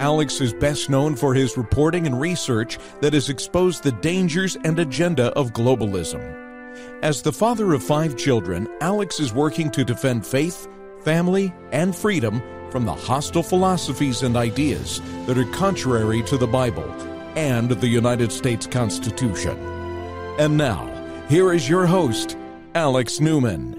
Alex is best known for his reporting and research that has exposed the dangers and agenda of globalism. As the father of 5 children, Alex is working to defend faith, family, and freedom from the hostile philosophies and ideas that are contrary to the Bible and the United States Constitution. And now, here is your host, Alex Newman.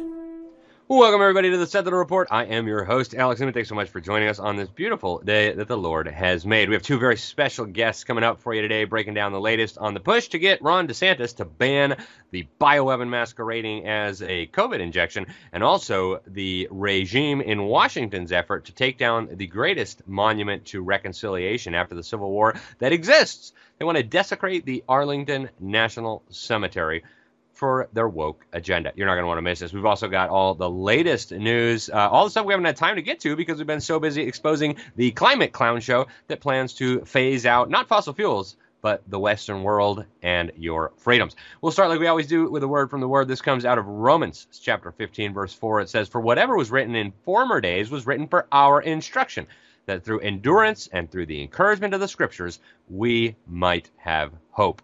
Welcome, everybody, to the Sentinel Report. I am your host, Alex Newman. Thanks so much for joining us on this beautiful day that the Lord has made. We have 2 very special guests coming up for you today, breaking down the latest on the push to get Ron DeSantis to ban the bioweapon masquerading as a COVID injection, and also the regime in Washington's effort to take down the greatest monument to reconciliation after the Civil War that exists. They want to desecrate the Arlington National Cemetery for their woke agenda. You're not going to want to miss this. We've also got all the latest news, all the stuff we haven't had time to get to because we've been so busy exposing the climate clown show that plans to phase out not fossil fuels, but the Western world and your freedoms. We'll start like we always do with a word from the Word. This comes out of Romans chapter 15, verse 4. It says, "For whatever was written in former days was written for our instruction, that through endurance and through the encouragement of the Scriptures, we might have hope."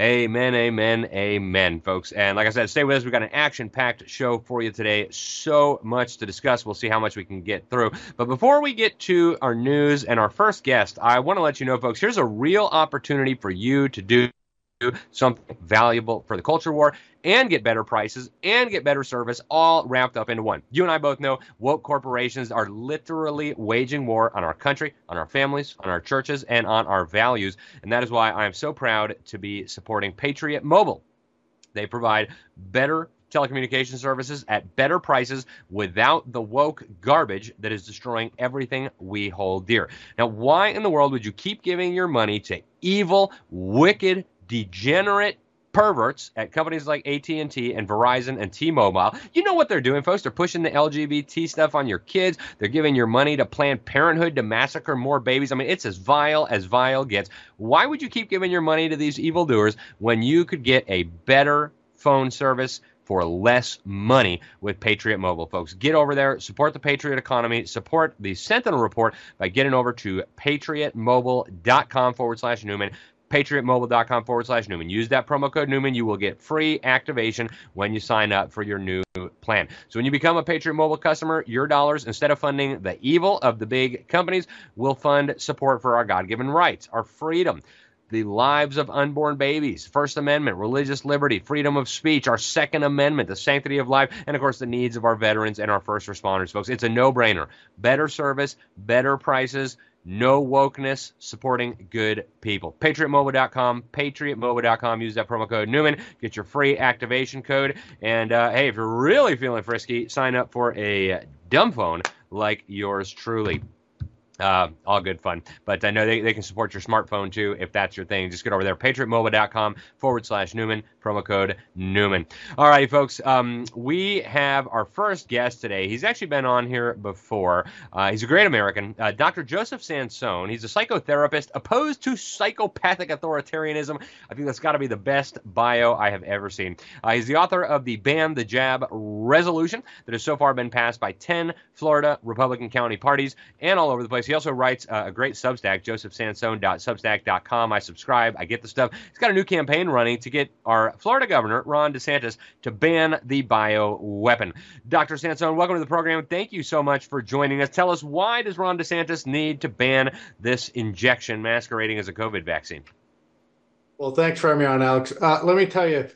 Amen, amen, amen, folks. And like I said, stay with us. We've got an action-packed show for you today. So much to discuss. We'll see how much we can get through. But before we get to our news and our first guest, I want to let you know, folks, here's a real opportunity for you to do something valuable for the culture war and get better prices and get better service all wrapped up into one. You and I both know woke corporations are literally waging war on our country, on our families, on our churches, and on our values. And that is why I am so proud to be supporting Patriot Mobile. They provide better telecommunication services at better prices without the woke garbage that is destroying everything we hold dear. Now, why in the world would you keep giving your money to evil, wicked, degenerate perverts at companies like AT&T and Verizon and T-Mobile? You know what they're doing, folks. They're pushing the LGBT stuff on your kids. They're giving your money to Planned Parenthood to massacre more babies. I mean, it's as vile gets. Why would you keep giving your money to these evildoers when you could get a better phone service for less money with Patriot Mobile, folks? Get over there, support the Patriot economy, support the Sentinel Report by getting over to patriotmobile.com/Newman. PatriotMobile.com/Newman. Use that promo code Newman. You will get free activation when you sign up for your new plan. So when you become a Patriot Mobile customer, your dollars, instead of funding the evil of the big companies, will fund support for our God-given rights, our freedom, the lives of unborn babies, First Amendment, religious liberty, freedom of speech, our Second Amendment, the sanctity of life, and, of course, the needs of our veterans and our first responders, folks. It's a no-brainer. Better service, better prices, no wokeness, supporting good people. PatriotMobile.com, PatriotMobile.com. Use that promo code Newman. Get your free activation code. And, hey, if you're really feeling frisky, sign up for a dumb phone like yours truly. All good fun. But I know they can support your smartphone, too, if that's your thing. Just get over there, patriotmobile.com/Newman, promo code Newman. All right, folks, we have our first guest today. He's actually been on here before. He's a great American, Dr. Joseph Sansone. He's a psychotherapist opposed to psychopathic authoritarianism. I think that's got to be the best bio I have ever seen. He's the author of the Ban the Jab resolution that has so far been passed by 10 Florida Republican county parties and all over the place. He also writes a great Substack, josephsansone.substack.com. I subscribe. I get the stuff. He's got a new campaign running to get our Florida governor, Ron DeSantis, to ban the bioweapon. Dr. Sansone, welcome to the program. Thank you so much for joining us. Tell us, why does Ron DeSantis need to ban this injection masquerading as a COVID vaccine? Well, thanks for having me on, Alex. Let me tell you,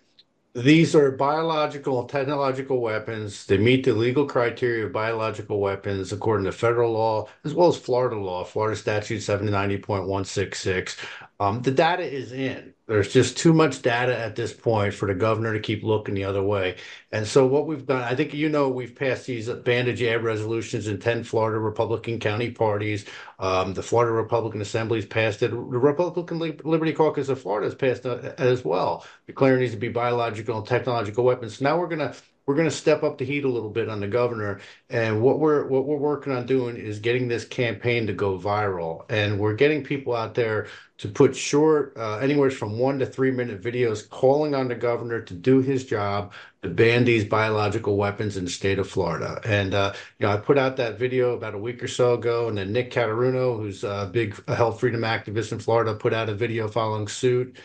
these are biological, technological weapons. They meet the legal criteria of biological weapons according to federal law, as well as Florida law, Florida Statute 790.166. The data is in. There's just too much data at this point for the governor to keep looking the other way. And so what we've done, I think, you know, we've passed these bandage ad resolutions in 10 Florida Republican county parties. The Florida Republican Assembly's passed it. The Republican Liberty Caucus of Florida has passed as well, declaring these to be biological and technological weapons. So now we're going to step up the heat a little bit on the governor. And what we're working on doing is getting this campaign to go viral. And we're getting people out there to put short, anywhere from 1 to 3 minute videos calling on the governor to do his job to ban these biological weapons in the state of Florida. And, you know, I put out that video about a week or so ago, and then Nick Cateruno, who's a big health freedom activist in Florida, put out a video following suit.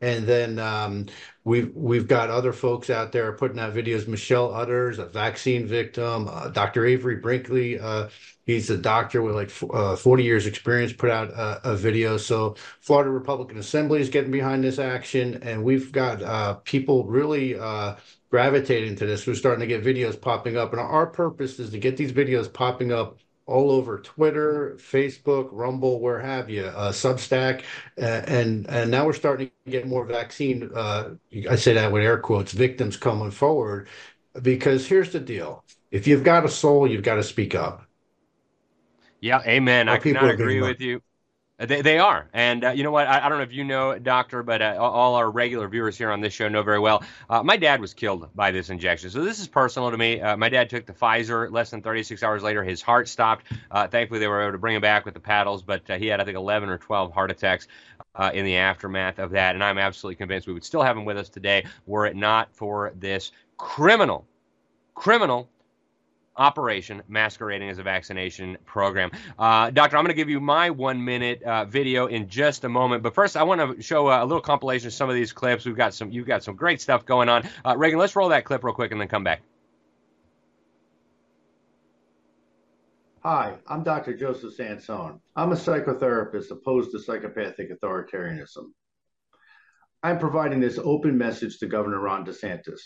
And then we've got other folks out there putting out videos. Michelle Utters, a vaccine victim, Dr. Avery Brinkley, he's a doctor with like 40 years experience, put out a video. So Florida Republican Assembly is getting behind this action, and we've got people really gravitating to this. We're starting to get videos popping up, and our purpose is to get these videos popping up all over Twitter, Facebook, Rumble, where have you, Substack, and now we're starting to get more vaccine, I say that with air quotes, victims coming forward, because here's the deal. If you've got a soul, you've got to speak up. Yeah, amen. I cannot agree with you. They are. And you know what? I don't know if you know, Doctor, but all our regular viewers here on this show know very well. My dad was killed by this injection. So this is personal to me. My dad took the Pfizer. Less than 36 hours later, his heart stopped. Thankfully, they were able to bring him back with the paddles. But he had, I think, 11 or 12 heart attacks in the aftermath of that. And I'm absolutely convinced we would still have him with us today were it not for this criminal operation masquerading as a vaccination program. Doctor, I'm going to give you my 1 minute video in just a moment. But first, I want to show a little compilation of some of these clips. You've got some great stuff going on. Reagan, let's roll that clip real quick and then come back. Hi, I'm Dr. Joseph Sansone. I'm a psychotherapist opposed to psychopathic authoritarianism. I'm providing this open message to Governor Ron DeSantis.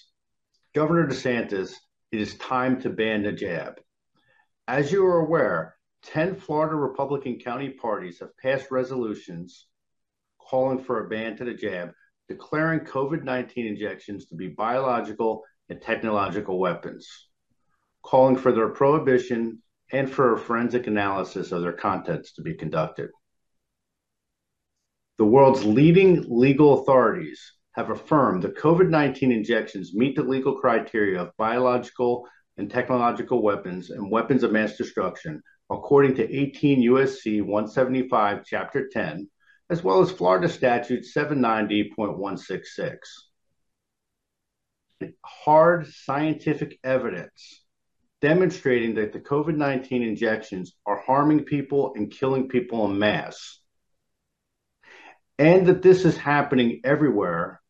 Governor DeSantis, it is time to ban the jab. As you are aware, 10 Florida Republican county parties have passed resolutions calling for a ban to the jab, declaring COVID-19 injections to be biological and technological weapons, calling for their prohibition and for a forensic analysis of their contents to be conducted. The world's leading legal authorities have affirmed that COVID-19 injections meet the legal criteria of biological and technological weapons and weapons of mass destruction, according to 18 U.S.C. 175, Chapter 10, as well as Florida Statute 790.166. Hard scientific evidence demonstrating that the COVID-19 injections are harming people and killing people en masse, and that this is happening everywhere,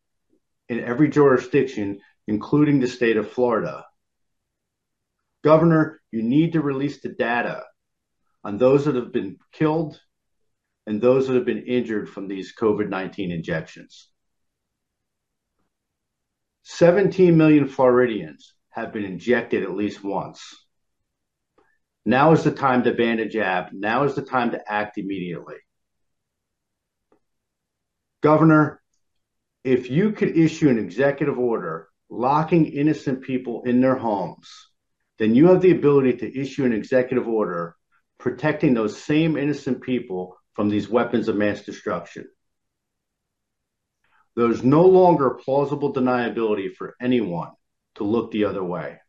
in every jurisdiction, including the state of Florida. Governor, you need to release the data on those that have been killed and those that have been injured from these COVID-19 injections. 17 million Floridians have been injected at least once. Now is the time to ban a jab. Now is the time to act immediately. Governor, if you could issue an executive order locking innocent people in their homes, then you have the ability to issue an executive order protecting those same innocent people from these weapons of mass destruction. There's no longer plausible deniability for anyone to look the other way.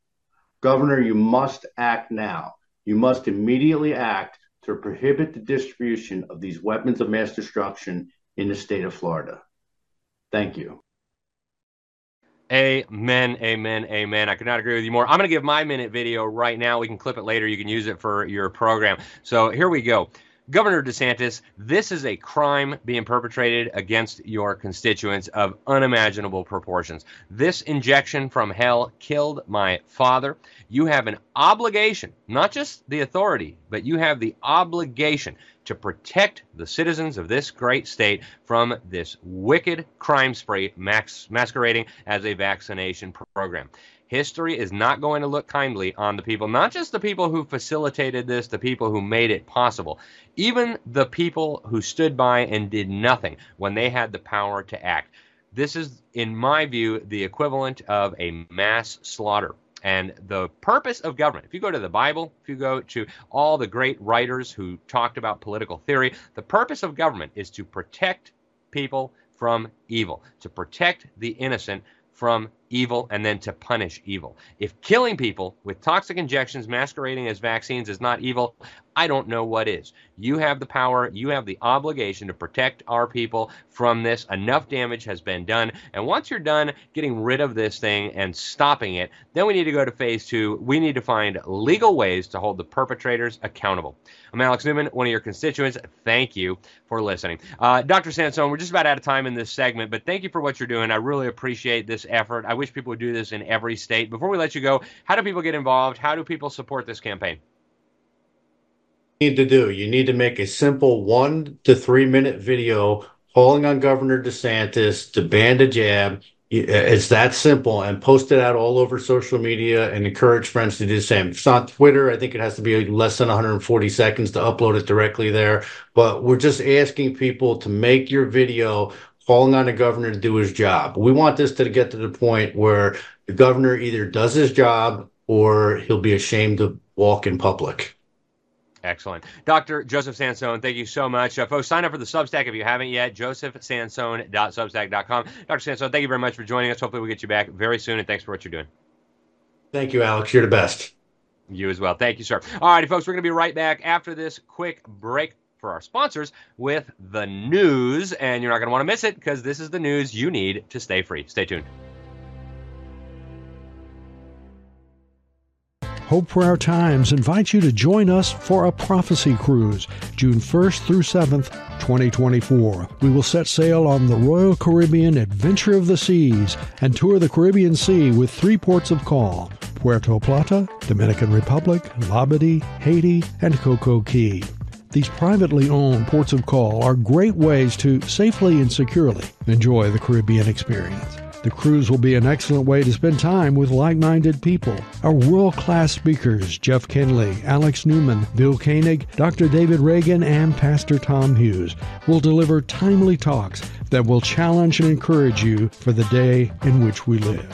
Governor, you must act now. You must immediately act to prohibit the distribution of these weapons of mass destruction in the state of Florida. Thank you. Amen, amen, amen. I could not agree with you more. I'm going to give my minute video right now. We can clip it later. You can use it for your program. So here we go. Governor DeSantis, this is a crime being perpetrated against your constituents of unimaginable proportions. This injection from hell killed my father. You have an obligation, not just the authority, but you have the obligation to protect the citizens of this great state from this wicked crime spree masquerading as a vaccination program. history is not going to look kindly on the people, not just the people who facilitated this, the people who made it possible, even the people who stood by and did nothing when they had the power to act. This is, in my view, the equivalent of a mass slaughter. And the purpose of government, if you go to the Bible, if you go to all the great writers who talked about political theory, the purpose of government is to protect people from evil, to protect the innocent from evil, and then to punish evil. If killing people with toxic injections masquerading as vaccines is not evil, I don't know what is. You have the power, you have the obligation to protect our people from this. Enough damage has been done. And once you're done getting rid of this thing and stopping it, then we need to go to phase two. We need to find legal ways to hold the perpetrators accountable. I'm Alex Newman, one of your constituents. Thank you for listening. Dr. Sansone, we're just about out of time in this segment, but thank you for what you're doing. I really appreciate this effort. I wish people would do this in every state. Before we let you go, how do people get involved? How do people support this campaign? You need to make a simple 1 to 3 minute video calling on Governor DeSantis to ban the jab. It's that simple, and post it out all over social media and encourage friends to do the same. If it's on Twitter, I think it has to be less than 140 seconds to upload it directly there. But we're just asking people to make your video calling on the governor to do his job. We want this to get to the point where the governor either does his job or he'll be ashamed to walk in public. Excellent. Dr. Joseph Sansone, thank you so much. Folks, sign up for the Substack if you haven't yet, josephsansone.substack.com. Dr. Sansone, thank you very much for joining us. Hopefully we'll get you back very soon, and thanks for what you're doing. Thank you, Alex. You're the best. You as well. Thank you, sir. All righty, folks, we're going to be right back after this quick break for our sponsors with the news, and you're not going to want to miss it because this is the news you need to stay free. Stay tuned. Hope for Our Times invites you to join us for a prophecy cruise, June 1st through 7th, 2024. We will set sail on the Royal Caribbean Adventure of the Seas and tour the Caribbean Sea with 3 ports of call: Puerto Plata, Dominican Republic, Labadee, Haiti, and Coco Cay. These privately owned ports of call are great ways to safely and securely enjoy the Caribbean experience. The cruise will be an excellent way to spend time with like-minded people. Our world-class speakers, Jeff Kinley, Alex Newman, Bill Koenig, Dr. David Reagan, and Pastor Tom Hughes, will deliver timely talks that will challenge and encourage you for the day in which we live.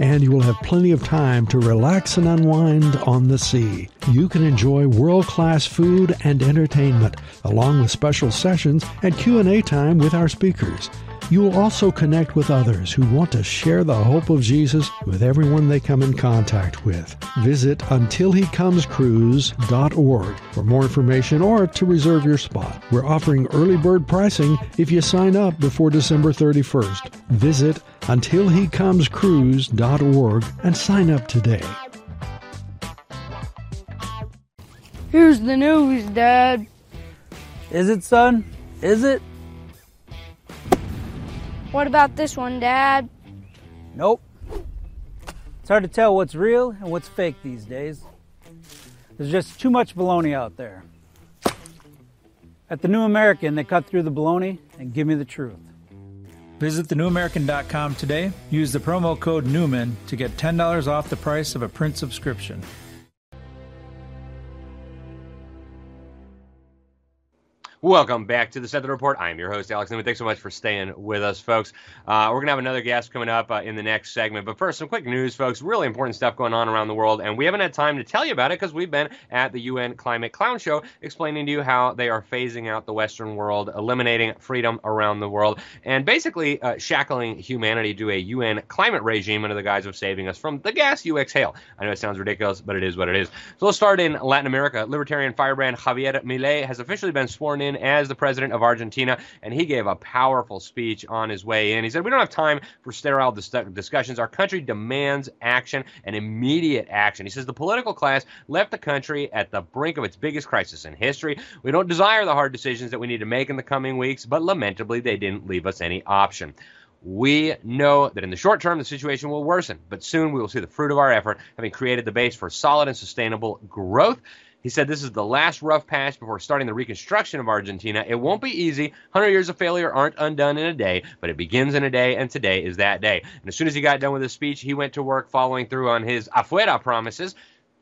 And you will have plenty of time to relax and unwind on the sea. You can enjoy world-class food and entertainment, along with special sessions and Q&A time with our speakers. You will also connect with others who want to share the hope of Jesus with everyone they come in contact with. Visit untilhecomescruise.org for more information or to reserve your spot. We're offering early bird pricing if you sign up before December 31st. Visit untilhecomescruise.org and sign up today. Here's the news, Dad. Is it, son? Is it? What about this one, Dad? Nope. It's hard to tell what's real and what's fake these days. There's just too much baloney out there. At The New American, they cut through the baloney and give me the truth. Visit thenewamerican.com today. Use the promo code Newman to get $10 off the price of a print subscription. Welcome back to The Sentinel Report. I'm your host, Alex Newman. Thanks so much for staying with us, folks. We're going to have another guest coming up in the next segment. But first, some quick news, folks. Really important stuff going on around the world. And we haven't had time to tell you about it because we've been at the UN Climate Clown Show explaining to you how they are phasing out the Western world, eliminating freedom around the world, and basically shackling humanity to a UN climate regime under the guise of saving us from the gas you exhale. I know it sounds ridiculous, but it is what it is. So let's start in Latin America. Libertarian firebrand Javier Milei has officially been sworn in as the president of Argentina, and he gave a powerful speech on his way in. He said, "We don't have time for sterile discussions. Our country demands action and immediate action." He says the political class left the country at the brink of its biggest crisis in history. "We don't desire the hard decisions that we need to make in the coming weeks, but lamentably, they didn't leave us any option. We know that in the short term, the situation will worsen, but soon we will see the fruit of our effort, having created the base for solid and sustainable growth." He said this is the last rough patch before starting the reconstruction of Argentina. It won't be easy. 100 years of failure aren't undone in a day, but it begins in a day, and today is that day. And as soon as he got done with his speech, he went to work following through on his afuera promises.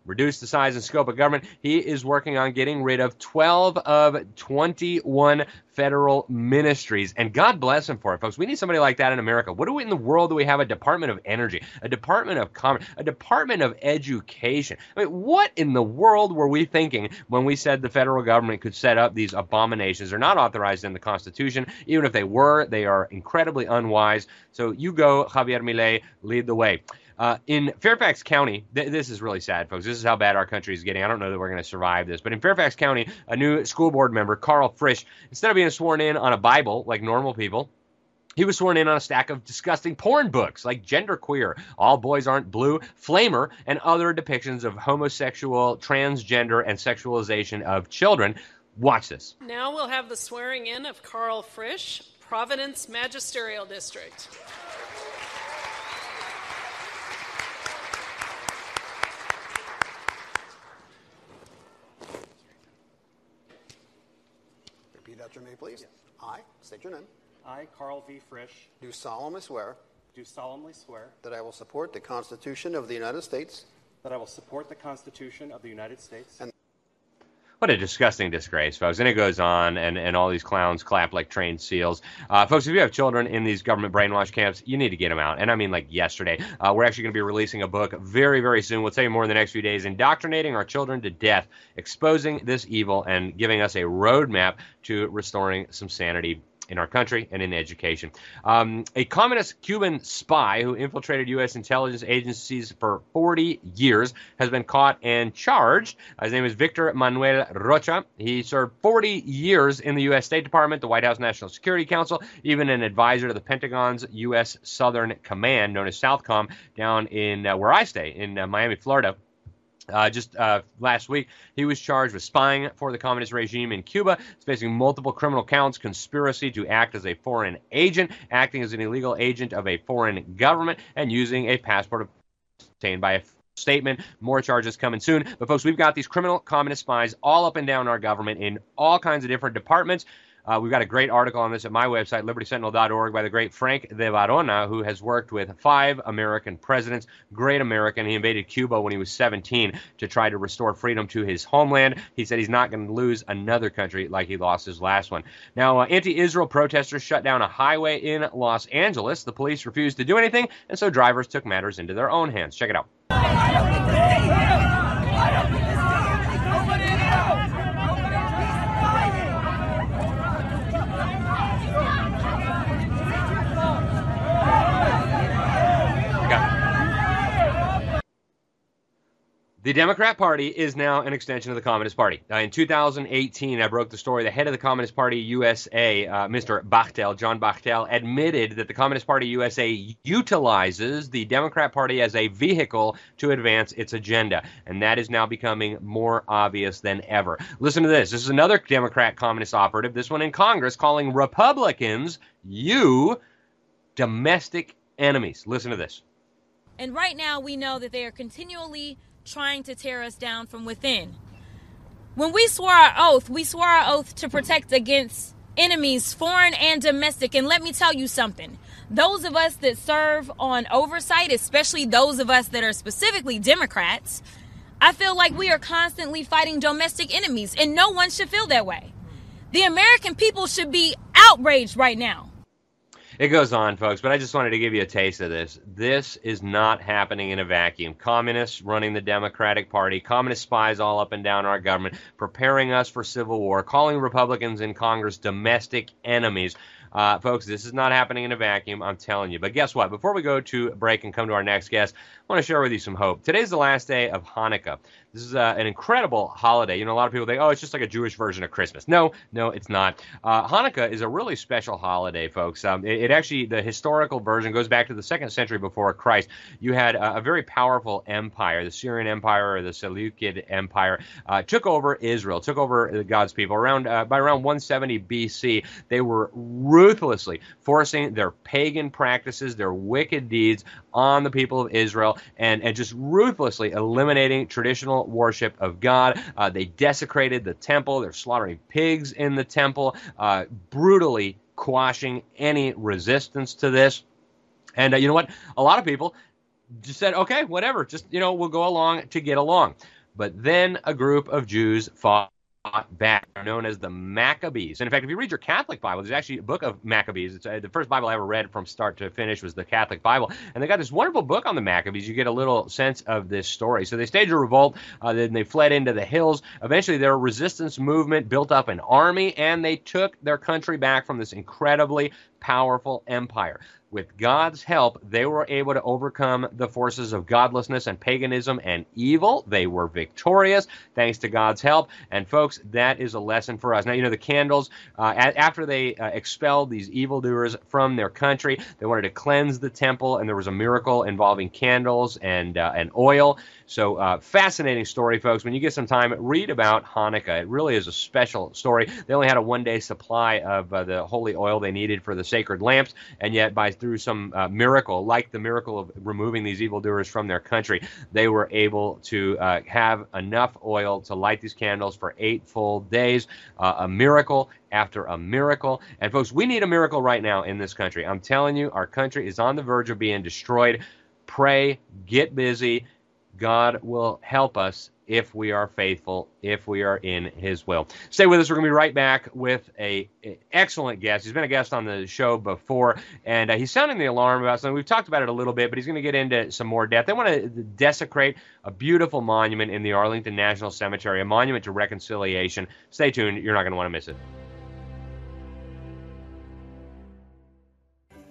Reduce the size and scope of government. He is working on getting rid of 12 of 21 federal ministries. And God bless him for it, folks. We need somebody like that in America. What in the world do we have a Department of Energy, a Department of Commerce, a Department of Education? I mean, what in the world were we thinking when we said the federal government could set up these abominations? They're not authorized in the Constitution. Even if they were, they are incredibly unwise. So you go, Javier Milei, lead the way. In Fairfax County, this is really sad, folks. This is how bad our country is getting. I don't know that we're going to survive this. But in Fairfax County, a new school board member, Carl Frisch, instead of being sworn in on a Bible like normal people, he was sworn in on a stack of disgusting porn books like Gender Queer, All Boys Aren't Blue, Flamer, and other depictions of homosexual, transgender, and sexualization of children. Watch this. Now we'll have the swearing in of Carl Frisch, Providence Magisterial District. After me, please. Yes. I, state your name. I, Carl V. Frisch, do solemnly swear that I will support the Constitution of the United States. And what a disgusting disgrace, folks. And it goes on, and all these clowns clap like trained seals. Folks, if you have children in these government brainwash camps, you need to get them out. And I mean, like yesterday. We're actually going to be releasing a book very, very soon. We'll tell you more in the next few days. Indoctrinating Our Children to Death, Exposing This Evil, and giving us a roadmap to restoring some sanity in our country and in education. A communist Cuban spy who infiltrated U.S. intelligence agencies for 40 years has been caught and charged. His name is Victor Manuel Rocha. He served 40 years in the U.S. State Department, the White House National Security Council, even an advisor to the Pentagon's U.S. Southern Command, known as Southcom, down in where I stay, in Miami, Florida. Just last week, he was charged with spying for the communist regime in Cuba. He's facing multiple criminal counts, conspiracy to act as a foreign agent, acting as an illegal agent of a foreign government, and using a passport obtained by a statement. More charges coming soon. But folks, we've got these criminal communist spies all up and down our government in all kinds of different departments. We've got a great article on this at my website, libertysentinel.org, by the great Frank DeVarona, who has worked with 5 American presidents. Great American. He invaded Cuba when he was 17 to try to restore freedom to his homeland. He said he's not going to lose another country like he lost his last one. Now, anti-Israel protesters shut down a highway in Los Angeles. The police refused to do anything, and so drivers took matters into their own hands. Check it out. The Democrat Party is now an extension of the Communist Party. In 2018, I broke the story. The head of the Communist Party USA, Mr. Bachtel, John Bachtel, admitted that the Communist Party USA utilizes the Democrat Party as a vehicle to advance its agenda. And that is now becoming more obvious than ever. Listen to this. This is another Democrat communist operative, this one in Congress, calling Republicans, you, domestic enemies. Listen to this. And right now we know that they are continually trying to tear us down from within. When we swore our oath, to protect against enemies, foreign and domestic. And let me tell you something. Those of us that serve on oversight, especially those of us that are specifically Democrats, I feel like we are constantly fighting domestic enemies, and no one should feel that way. The American people should be outraged right now. It goes on, folks, but I just wanted to give you a taste of this. This is not happening in a vacuum. Communists running the Democratic Party, communist spies all up and down our government, preparing us for civil war, calling Republicans in Congress domestic enemies. Folks, this is not happening in a vacuum, I'm telling you. But guess what? Before we go to break and come to our next guest, I want to share with you some hope. Today's the last day of Hanukkah. This is an incredible holiday. You know, a lot of people think, oh, it's just like a Jewish version of Christmas. No, it's not. Hanukkah is a really special holiday, folks. It actually, the historical version goes back to the 2nd century before Christ. You had a very powerful empire, the Syrian Empire or the Seleucid Empire, took over Israel, took over God's people. By around 170 BC, they were ruthlessly forcing their pagan practices, their wicked deeds on the people of Israel, and just ruthlessly eliminating traditional temple worship of God. They desecrated the temple. They're slaughtering pigs in the temple, brutally quashing any resistance to this. And you know what? A lot of people just said, okay, whatever. Just, you know, we'll go along to get along. But then a group of Jews fought back, known as the Maccabees. And in fact, if you read your Catholic Bible, there's actually a book of Maccabees. It's the first Bible I ever read from start to finish was the Catholic Bible. And they got this wonderful book on the Maccabees. You get a little sense of this story. So they staged a revolt. Then they fled into the hills. Eventually, their resistance movement built up an army, and they took their country back from this incredibly powerful empire. With God's help, they were able to overcome the forces of godlessness and paganism and evil. They were victorious, thanks to God's help. And folks, that is a lesson for us. Now, you know, the Candles, after they expelled these evildoers from their country, they wanted to cleanse the temple, and there was a miracle involving candles and oil. So fascinating story, folks. When you get some time, read about Hanukkah. It really is a special story. They only had a one-day supply of the holy oil they needed for the sacred lamps, and yet through some miracle, like the miracle of removing these evildoers from their country, they were able to have enough oil to light these candles for 8 full days, a miracle after a miracle. And folks, we need a miracle right now in this country. I'm telling you, our country is on the verge of being destroyed. Pray, get busy. God will help us if we are faithful, if we are in his will. Stay with us. We're going to be right back with an excellent guest. He's been a guest on the show before, and he's sounding the alarm about something. We've talked about it a little bit, but he's going to get into some more depth. They want to desecrate a beautiful monument in the Arlington National Cemetery, a monument to reconciliation. Stay tuned. You're not going to want to miss it.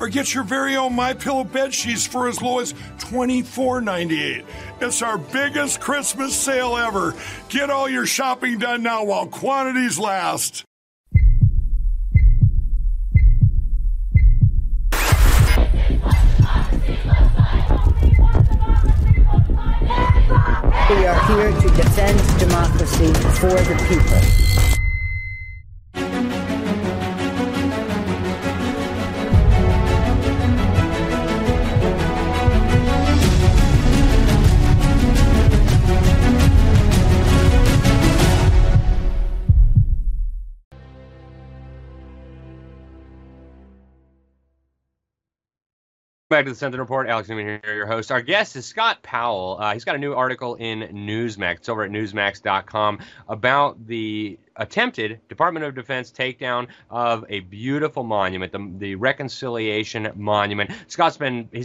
Or get your very own MyPillow bed sheets for as low as $24.98. It's our biggest Christmas sale ever. Get all your shopping done now while quantities last. We are here to defend democracy for the people. Back to the Sentinel Report. Alex Newman here, your host. Our guest is Scott Powell. He's got a new article in Newsmax. It's over at newsmax.com about the attempted Department of Defense takedown of a beautiful monument, the Reconciliation Monument. He's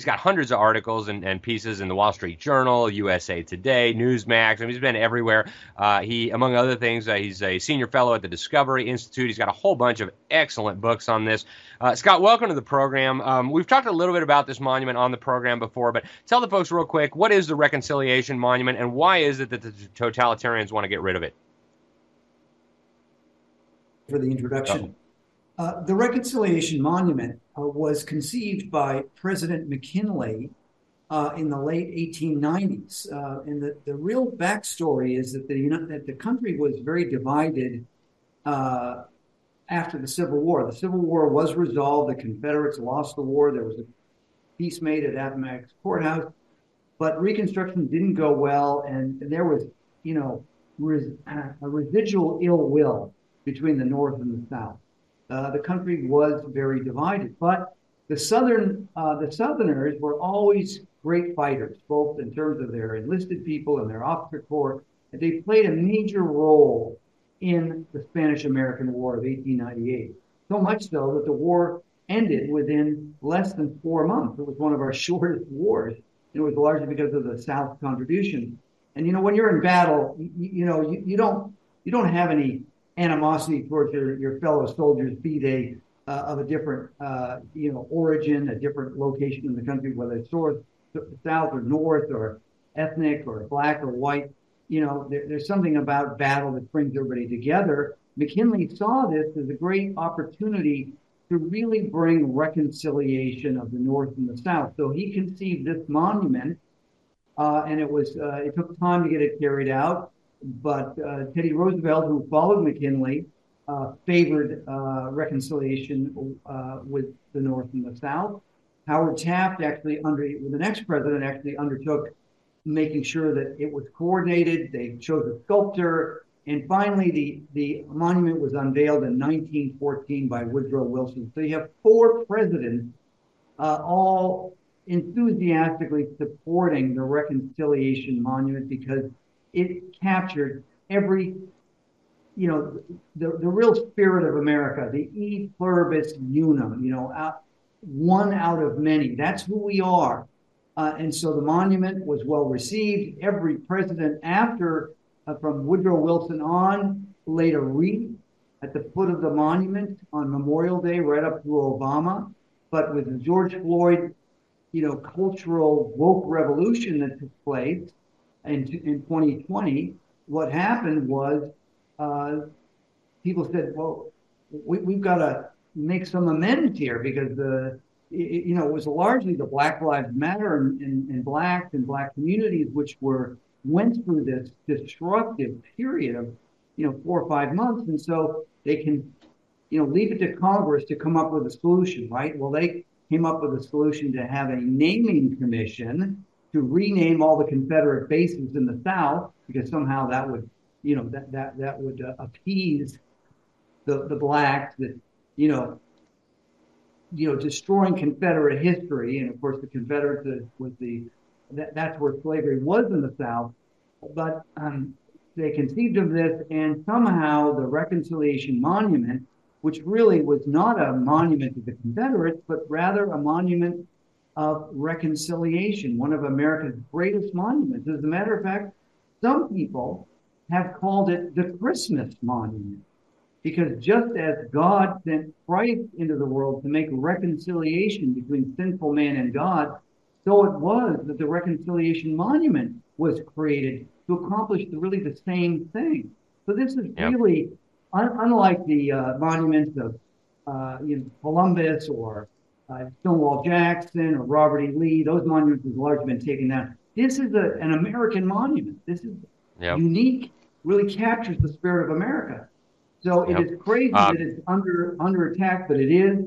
got hundreds of articles and pieces in the Wall Street Journal, USA Today, Newsmax. I mean, he's been everywhere. He, among other things, he's a senior fellow at the Discovery Institute. He's got a whole bunch of excellent books on this. Scott, welcome to the program. We've talked a little bit about this monument on the program before, but tell the folks real quick, what is the Reconciliation Monument, and why is it that the totalitarians want to get rid of it? For the introduction. The Reconciliation Monument was conceived by President McKinley in the late 1890s. And the real backstory is that the country was very divided after the Civil War. The Civil War was resolved. The Confederates lost the war. There was a peace made at Appomattox Courthouse. But Reconstruction didn't go well, and there was, you know, a residual ill will between the North and the South. The country was very divided, but the Southerners were always great fighters, both in terms of their enlisted people and their officer corps. They played a major role in the Spanish-American War of 1898, so much so that the war ended within less than 4 months. It was one of our shortest wars It was largely because of the South's contribution. And, you know, when you're in battle, you don't have any animosity towards your fellow soldiers, be they of a different, origin, a different location in the country, whether it's south or north or ethnic or black or white. You know, there's something about battle that brings everybody together. McKinley saw this as a great opportunity to really bring reconciliation of the North and the South. So he conceived this monument, and it took time to get it carried out. But Teddy Roosevelt, who followed McKinley, favored reconciliation with the North and the South. Howard Taft, the next president, actually undertook making sure that it was coordinated. They chose a sculptor. And finally, the monument was unveiled in 1914 by Woodrow Wilson. So you have four presidents all enthusiastically supporting the Reconciliation Monument because it captured every, the real spirit of America, the e pluribus unum, one out of many. That's who we are. And so the monument was well received. Every president after from Woodrow Wilson on, laid a wreath at the foot of the monument on Memorial Day, right up to Obama. But with the George Floyd, cultural woke revolution that took place in 2020, what happened was people said, well, we've got to make some amends here because it was largely the Black Lives Matter and blacks and black communities which went through this destructive period of, 4 or 5 months. And so they can, leave it to Congress to come up with a solution, right? Well, they came up with a solution to have a naming commission to rename all the Confederate bases in the South, because somehow that would, that would appease the blacks that, destroying Confederate history. And of course the Confederates was that's where slavery was in the South, but they conceived of this, and somehow the Reconciliation Monument, which really was not a monument to the Confederates, but rather a monument of reconciliation, one of America's greatest monuments. As a matter of fact, some people have called it the Christmas Monument, because just as God sent Christ into the world to make reconciliation between sinful man and God, so it was that the Reconciliation Monument was created to accomplish really the same thing. So this is really unlike the monuments of Columbus or Stonewall Jackson or Robert E. Lee. Those monuments have largely been taken down. This is an American monument. This is unique. Really captures the spirit of America. So it is crazy that it's under attack, but it is,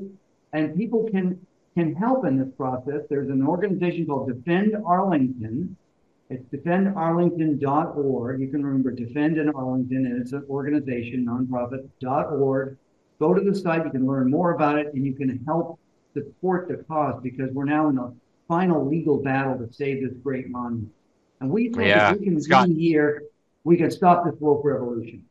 and people can help in this process. There's an organization called Defend Arlington. It's defendarlington.org. You can remember Defend in Arlington, and it's an organization, nonprofit.org. Go to the site. You can learn more about it, and you can help support the cause, because we're now in the final legal battle to save this great monument. And we think if we can be here, we can stop this woke revolution.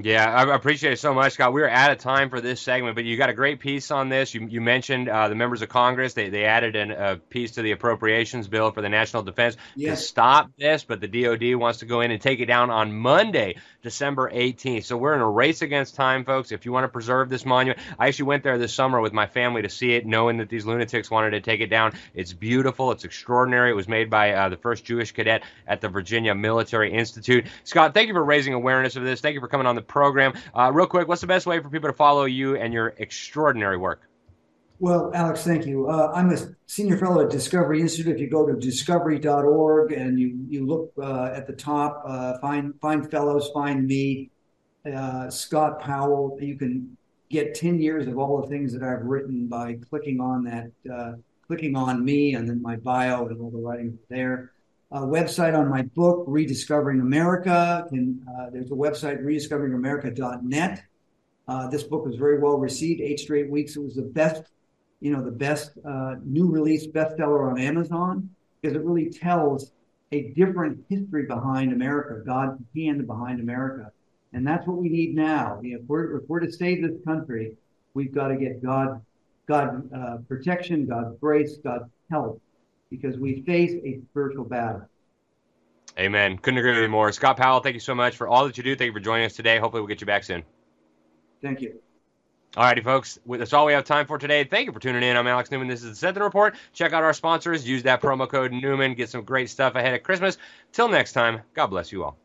Yeah, I appreciate it so much, Scott. We're out of time for this segment, but you got a great piece on this. You mentioned the members of Congress. They added a piece to the appropriations bill for the national defense to stop this, but the DOD wants to go in and take it down on Monday, December 18th. So we're in a race against time, folks. If you want to preserve this monument, I actually went there this summer with my family to see it, knowing that these lunatics wanted to take it down. It's beautiful. It's extraordinary. It was made by the first Jewish cadet at the Virginia Military Institute. Scott, thank you for raising awareness of this. Thank you for coming on the program. Real quick, what's the best way for people to follow you and your extraordinary work? Well, Alex, thank you. I'm a senior fellow at Discovery Institute. If you go to discovery.org and you look at the top, find fellows, find me, Scott Powell. You can get 10 years of all the things that I've written by clicking on that, clicking on me, and then my bio and all the writing there. A website on my book, Rediscovering America. There's a website, rediscoveringamerica.net. This book was very well received, 8 straight weeks. It was the best new release bestseller on Amazon, because it really tells a different history behind America, God's hand behind America. And that's what we need now. If we're to save this country, we've got to get God's protection, God's grace, God's help because we face a spiritual battle. Amen. Couldn't agree with you more. Scott Powell, thank you so much for all that you do. Thank you for joining us today. Hopefully we'll get you back soon. Thank you. All righty, folks. That's all we have time for today. Thank you for tuning in. I'm Alex Newman. This is The Sentinel Report. Check out our sponsors. Use that promo code Newman. Get some great stuff ahead of Christmas. Till next time, God bless you all.